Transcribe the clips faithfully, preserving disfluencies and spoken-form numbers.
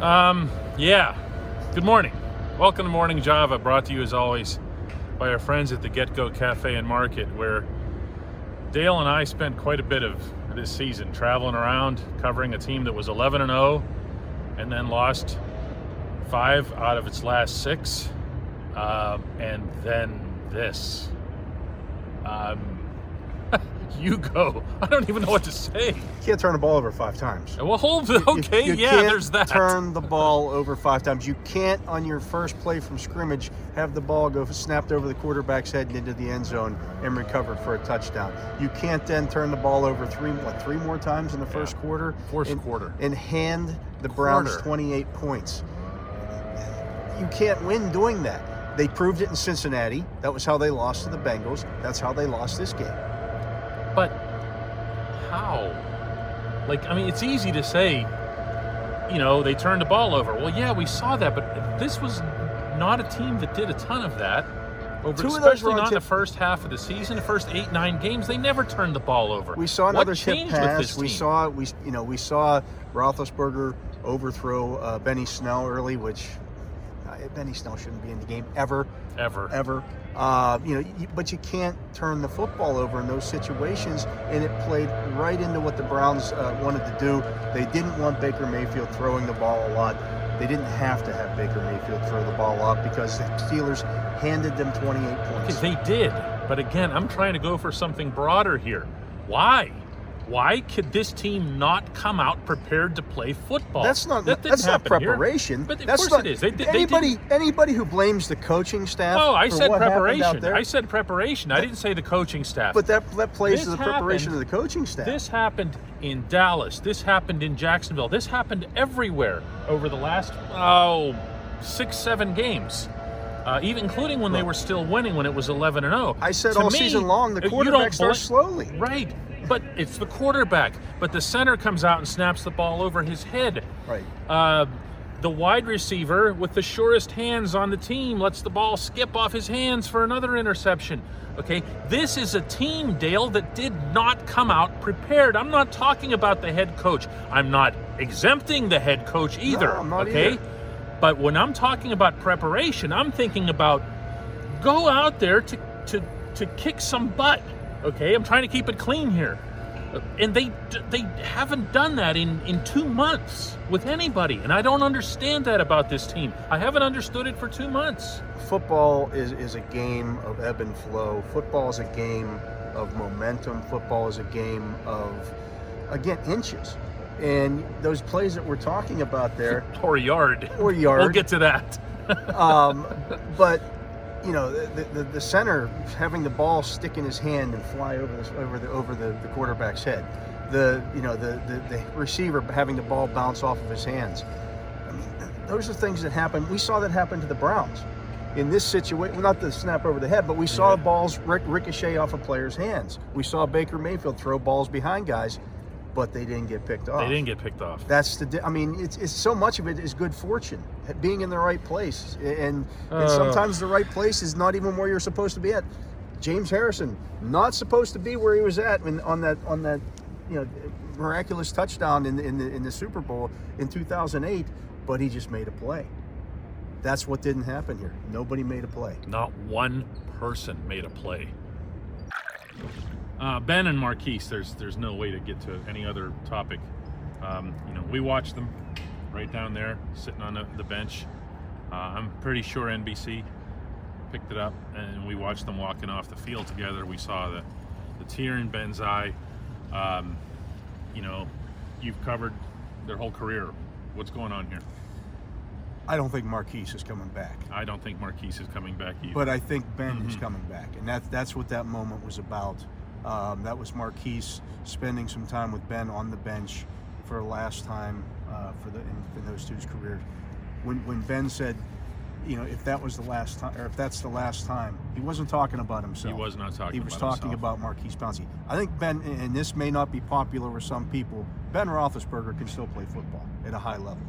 Um, yeah. Good morning. Welcome to Morning Java, brought to you as always by our friends at the Get-Go Cafe and Market, where Dale and I spent quite a bit of this season traveling around, covering a team that was eleven and oh and then lost five out of its last six. Um, and then this. Um, you go. I don't even know what to say. You can't turn the ball over five times. Well, hold it. Okay, you, you yeah, can't there's that. Turn the ball over five times. You can't, on your first play from scrimmage, have the ball go snapped over the quarterback's head and into the end zone and recovered for a touchdown. You can't then turn the ball over three, what, three more times in the first yeah. quarter. Fourth and, quarter. And hand the Browns quarter. twenty-eight points. You can't win doing that. They proved it in Cincinnati. That was how they lost to the Bengals. That's how they lost this game. But how? Like, I mean, it's easy to say, you know, they turned the ball over. Well, yeah, we saw that, but this was not a team that did a ton of that. Over, Two especially not in the first half of the season, the first eight, nine games, they never turned the ball over. We saw another tip pass. We saw, we you know, we saw Roethlisberger overthrow uh, Benny Snell early, which uh, Benny Snell shouldn't be in the game ever, ever, ever. Uh, you know, but you can't turn the football over in those situations, and it played right into what the Browns uh, wanted to do. They didn't want Baker Mayfield throwing the ball a lot. They didn't have to have Baker Mayfield throw the ball a lot because the Steelers handed them twenty-eight points. They did, but again, I'm trying to go for something broader here. Why? Why could this team not come out prepared to play football? That's not that that's not preparation. Here. But of that's course not, it is. They, they, anybody they anybody who blames the coaching staff. Oh, I for said what preparation. Out there, I said preparation. I didn't say the coaching staff. But that that plays this to the happened, preparation of the coaching staff. This happened in Dallas. This happened in Jacksonville. This happened everywhere over the last oh six seven games. Uh, even including when they were still winning when it was eleven and oh. I said to all me, season long the quarterback starts slowly. Right. But it's the quarterback. But the center comes out and snaps the ball over his head. Right. Uh, the wide receiver with the surest hands on the team lets the ball skip off his hands for another interception. Okay, this is a team, Dale, that did not come out prepared. I'm not talking about the head coach. I'm not exempting the head coach either. No, I'm not okay, either. But when I'm talking about preparation, I'm thinking about go out there to to to kick some butt. Okay, I'm trying to keep it clean here. And they they haven't done that in, in two months with anybody. And I don't understand that about this team. I haven't understood it for two months. Football is, is a game of ebb and flow. Football is a game of momentum. Football is a game of, again, inches. And those plays that we're talking about there. Or yard. Or yard. We'll get to that. um, but... You know, the, the the center having the ball stick in his hand and fly over this over the over the, the quarterback's head. The you know the, the the receiver having the ball bounce off of his hands. I mean, those are things that happen. We saw that happen to the Browns in this situation. Well, not the snap over the head, but we saw yeah. balls ric- ricochet off of players' hands. We saw Baker Mayfield throw balls behind guys, but they didn't get picked off. They didn't get picked off. That's the. I mean, it's it's so much of it is good fortune, being in the right place, and, uh, and sometimes the right place is not even where you're supposed to be at. James Harrison, not supposed to be where he was at when on that on that, you know, miraculous touchdown in the, in the in the Super Bowl in two thousand eight, but he just made a play. That's what didn't happen here. Nobody made a play. Not one person made a play. Uh, Ben and Maurkice, there's there's no way to get to any other topic. Um, you know, we watched them right down there, sitting on the, the bench. Uh, I'm pretty sure N B C picked it up, and we watched them walking off the field together. We saw the, the tear in Ben's eye. Um, you know, you've covered their whole career. What's going on here? I don't think Maurkice is coming back. I don't think Maurkice is coming back either. But I think Ben mm-hmm. is coming back, and that's that's what that moment was about. Um, that was Maurkice spending some time with Ben on the bench for the last time uh, for the in, in those two's careers. When when Ben said, you know, if that was the last time, or if that's the last time, he wasn't talking about himself. He was not talking. He was about talking himself. about Maurkice Pouncey. I think Ben, and this may not be popular with some people, Ben Roethlisberger can still play football at a high level.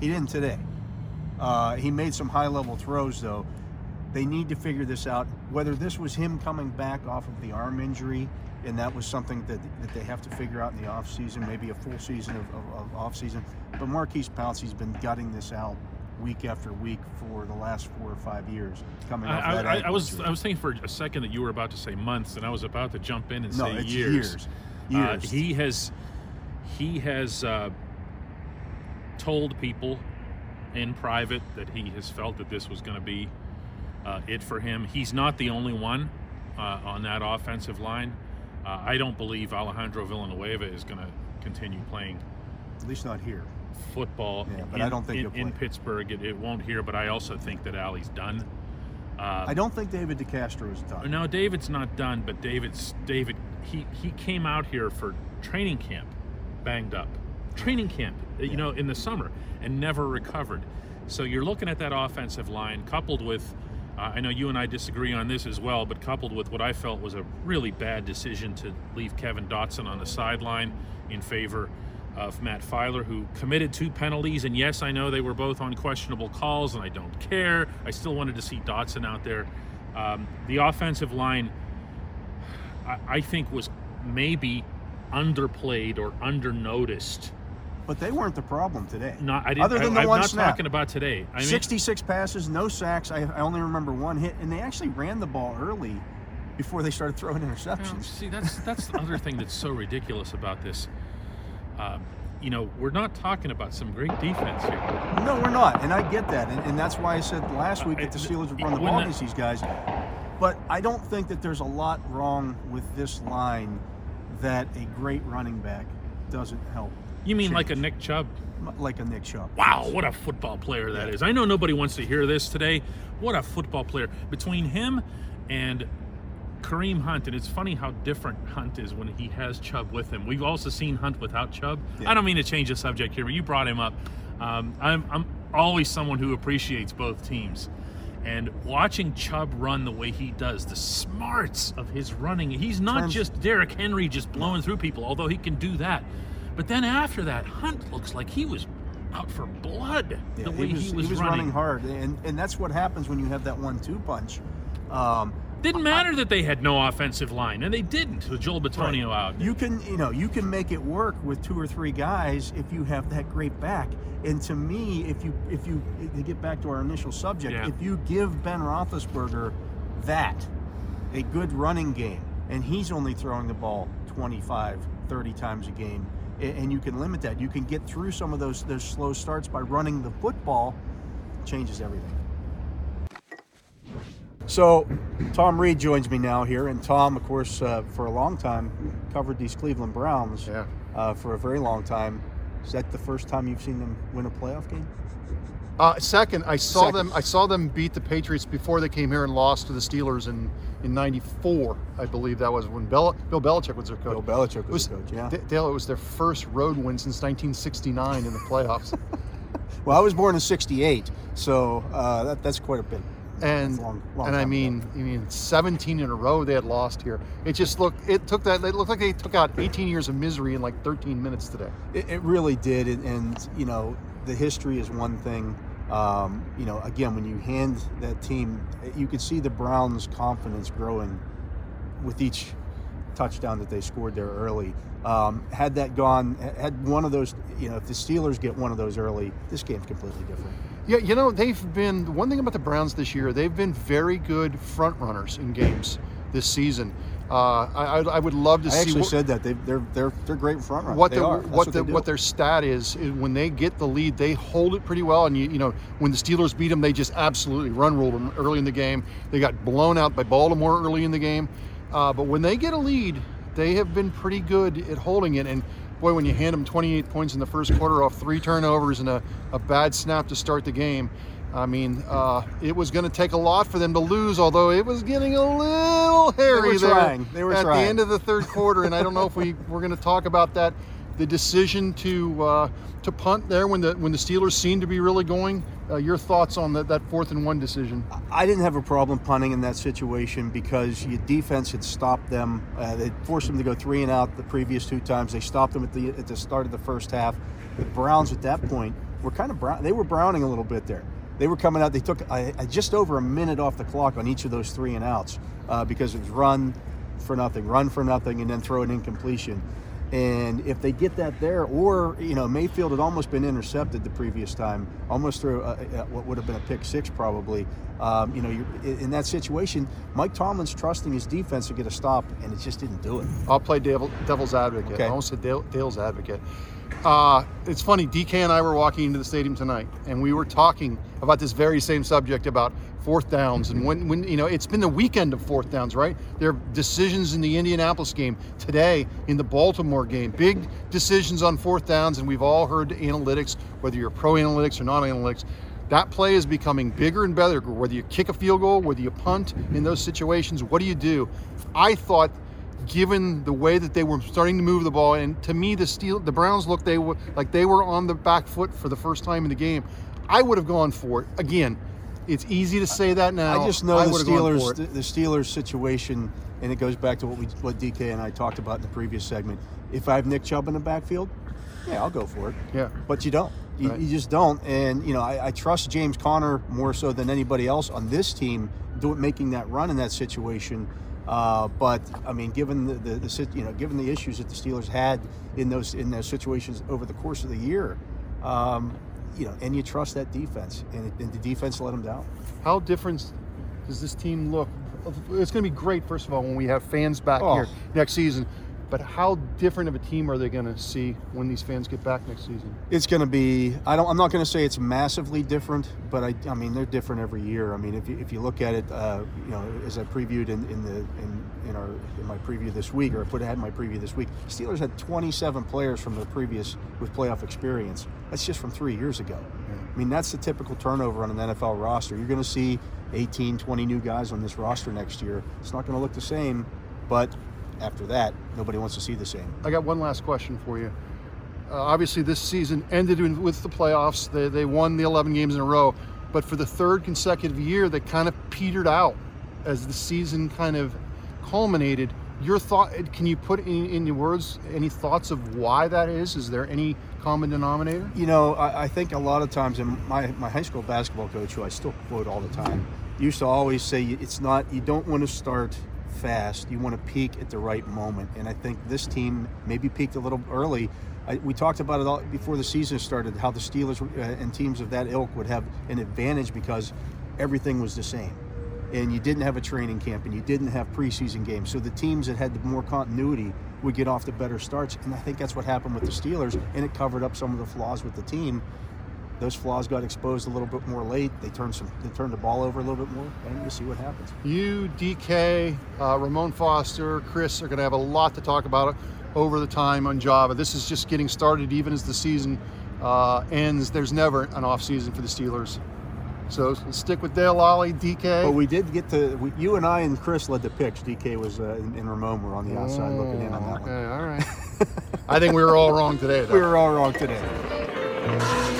He didn't today. Uh, he made some high-level throws, though. They need to figure this out. Whether this was him coming back off of the arm injury, and that was something that, that they have to figure out in the offseason, maybe a full season of, of, of offseason. But Maurkice Pouncey's been gutting this out week after week for the last four or five years. Coming I, off that I, I was injury. I was thinking for a second that you were about to say months, and I was about to jump in and no, say it's years. Years. Uh, he has he has uh, told people in private that he has felt that this was going to be uh, it for him. He's not the only one uh, on that offensive line. Uh, I don't believe Alejandro Villanueva is going to continue playing. At least not here. Football. Yeah, but in, I don't think in, in Pittsburgh it, it won't here. But I also think that Ali's done. Uh, I don't think David DeCastro is done. No, David's not done. But David's David. He he came out here for training camp, banged up. Training camp, you yeah. know, in the summer, and never recovered. So you're looking at that offensive line, coupled with, uh, I know you and I disagree on this as well, but coupled with what I felt was a really bad decision to leave Kevin Dotson on the sideline in favor of Matt Filer, who committed two penalties. And yes, I know they were both on questionable calls, and I don't care. I still wanted to see Dotson out there. Um, the offensive line, I, I think, was maybe underplayed or undernoticed. But they weren't the problem today. No, I didn't. Other than I, the I'm one not snap. Talking about today. I mean, sixty-six passes, no sacks. I, I only remember one hit, and they actually ran the ball early before they started throwing interceptions. Well, see, that's that's the other thing that's so ridiculous about this. Um, you know, we're not talking about some great defense here. No, we're not, and I get that, and, and that's why I said last week uh, that the Steelers would run the ball against these guys. But I don't think that there's a lot wrong with this line that a great running back doesn't help. You mean change. Like a Nick Chubb? Like a Nick Chubb. Wow, what a football player that is. I know nobody wants to hear this today. What a football player. Between him and Kareem Hunt, and it's funny how different Hunt is when he has Chubb with him. We've also seen Hunt without Chubb. Yeah. I don't mean to change the subject here, but you brought him up. Um, I'm, I'm always someone who appreciates both teams. And watching Chubb run the way he does, the smarts of his running, he's not Turns. just Derrick Henry just blowing through people, although he can do that. But then after that, Hunt looks like he was out for blood yeah, the way he was, he was, he was running. running hard. And and that's what happens when you have that one two punch. Um, didn't matter I, that they had no offensive line, and they didn't with Joel Bettonio right. out. You can you know you can make it work with two or three guys if you have that great back. And to me, if you if you to get back to our initial subject, yeah. if you give Ben Roethlisberger that, a good running game, and he's only throwing the ball twenty-five, thirty times a game, and you can limit that. You can get through some of those those slow starts by running the football. It changes everything. So, Tom Reed joins me now here, and Tom, of course, uh, for a long time covered these Cleveland Browns yeah. uh, for a very long time. Is that the first time you've seen them win a playoff game? Uh, second, I saw second. them. I saw them beat the Patriots before they came here and lost to the Steelers in in ninety-four. I believe that was when Bill, Bill Belichick was their coach. Bill Belichick was, was their coach. Yeah, D- Dale. It was their first road win since nineteen sixty-nine in the playoffs. Well, I was born in sixty-eight, so uh, that, that's quite a bit. And long, long and I mean, ago. I mean, seventeen in a row they had lost here. It just looked, it took that. It looked like they took out eighteen years of misery in like thirteen minutes today. It, it really did, and, and you know, the history is one thing. Um, you know, again, when you hand that team, you could see the Browns' confidence growing with each touchdown that they scored there early. Um, had that gone, had one of those, you know, if the Steelers get one of those early, this game's completely different. Yeah, you know, they've been, one thing about the Browns this year, they've been very good front runners in games this season. Uh, I, I would love to I see. I actually what, said that they, they're they're they're great front runners. What they the, are. What, what, the, they what their stat is, is when they get the lead, they hold it pretty well. And you you know when the Steelers beat them, they just absolutely run ruled them early in the game. They got blown out by Baltimore early in the game, uh, but when they get a lead, they have been pretty good at holding it. And boy, when you hand them twenty-eight points in the first quarter off three turnovers and a, a bad snap to start the game, I mean, uh, it was going to take a lot for them to lose, although it was getting a little hairy there at the end of the third quarter. And I don't know if we, we're going to talk about that, the decision to uh, to punt there when the when the Steelers seemed to be really going. Uh, your thoughts on the, that fourth and one decision? I didn't have a problem punting in that situation because your defense had stopped them. Uh, they forced them to go three and out the previous two times. They stopped them at the at the start of the first half. The Browns at that point were kind of brown. They were browning a little bit there. They were coming out. They took I, I just over a minute off the clock on each of those three and outs uh, because it was run for nothing, run for nothing, and then throw an incompletion. And if they get that there, or, you know, Mayfield had almost been intercepted the previous time, almost through a, a, what would have been a pick six probably. Um, you know, you're, in that situation, Mike Tomlin's trusting his defense to get a stop, and it just didn't do it. I'll play devil, devil's advocate. Okay. I almost said Dale, Dale's advocate. Uh, it's funny, D K and I were walking into the stadium tonight, and we were talking about this very same subject about fourth downs. And when, when you know, it's been the weekend of fourth downs, right? There are decisions in the Indianapolis game today, in the Baltimore game, big decisions on fourth downs, and we've all heard analytics, whether you're pro-analytics or non-analytics. That play is becoming bigger and better, whether you kick a field goal, whether you punt in those situations, what do you do? I thought, given the way that they were starting to move the ball, and to me the Steel, the Browns looked they were like they were on the back foot for the first time in the game. I would have gone for it. Again, it's easy to say that now. I just know I the Steelers the, the Steelers situation, and it goes back to what we what D K and I talked about in the previous segment. If I have Nick Chubb in the backfield, yeah, I'll go for it. Yeah, but you don't. You, right. you just don't. And you know, I, I trust James Conner more so than anybody else on this team doing making that run in that situation. Uh, but I mean, given the, the, the you know given the issues that the Steelers had in those in those situations over the course of the year, um, you know, and you trust that defense, and, it, and the defense let them down. How different does this team look? It's going to be great, first of all, when we have fans back oh. here next season. But how different of a team are they going to see when these fans get back next season? It's going to be. I don't. I'm not going to say it's massively different, but I. I mean, they're different every year. I mean, if you if you look at it, uh, you know, as I previewed in, in the in, in our in my preview this week, or I put ahead in my preview this week, Steelers had twenty-seven players from their previous with playoff experience. That's just from three years ago. Yeah. I mean, that's the typical turnover on an N F L roster. You're going to see eighteen, twenty new guys on this roster next year. It's not going to look the same, but after that, nobody wants to see the same. I got one last question for you. Uh, obviously, this season ended in, with the playoffs. They, they won the eleven games in a row. But for the third consecutive year, they kind of petered out as the season kind of culminated. Your thought, can you put in, in your words any thoughts of why that is? Is there any common denominator? You know, I, I think a lot of times, and my, my high school basketball coach, who I still quote all the time, used to always say, it's not, you don't want to start fast, you want to peak at the right moment, and I think this team maybe peaked a little early. I, we talked about it all before the season started, how the Steelers and teams of that ilk would have an advantage because everything was the same, and you didn't have a training camp and you didn't have preseason games, so the teams that had the more continuity would get off to better starts, and I think that's what happened with the Steelers, and it covered up some of the flaws with the team. Those flaws got exposed a little bit more late. They turned some. They turned the ball over a little bit more, and we'll see what happens. You, D K, uh, Ramon Foster, Chris are going to have a lot to talk about over the time on Java. This is just getting started. Even as the season uh, ends, there's never an off season for the Steelers. So stick with Dale, Lolly, D K. But we did get to we, you and I and Chris led the picks. D K was uh, and, and Ramon were on the outside oh, looking in on that okay, one. Okay, all right. I think we were all wrong today, though. We were all wrong today.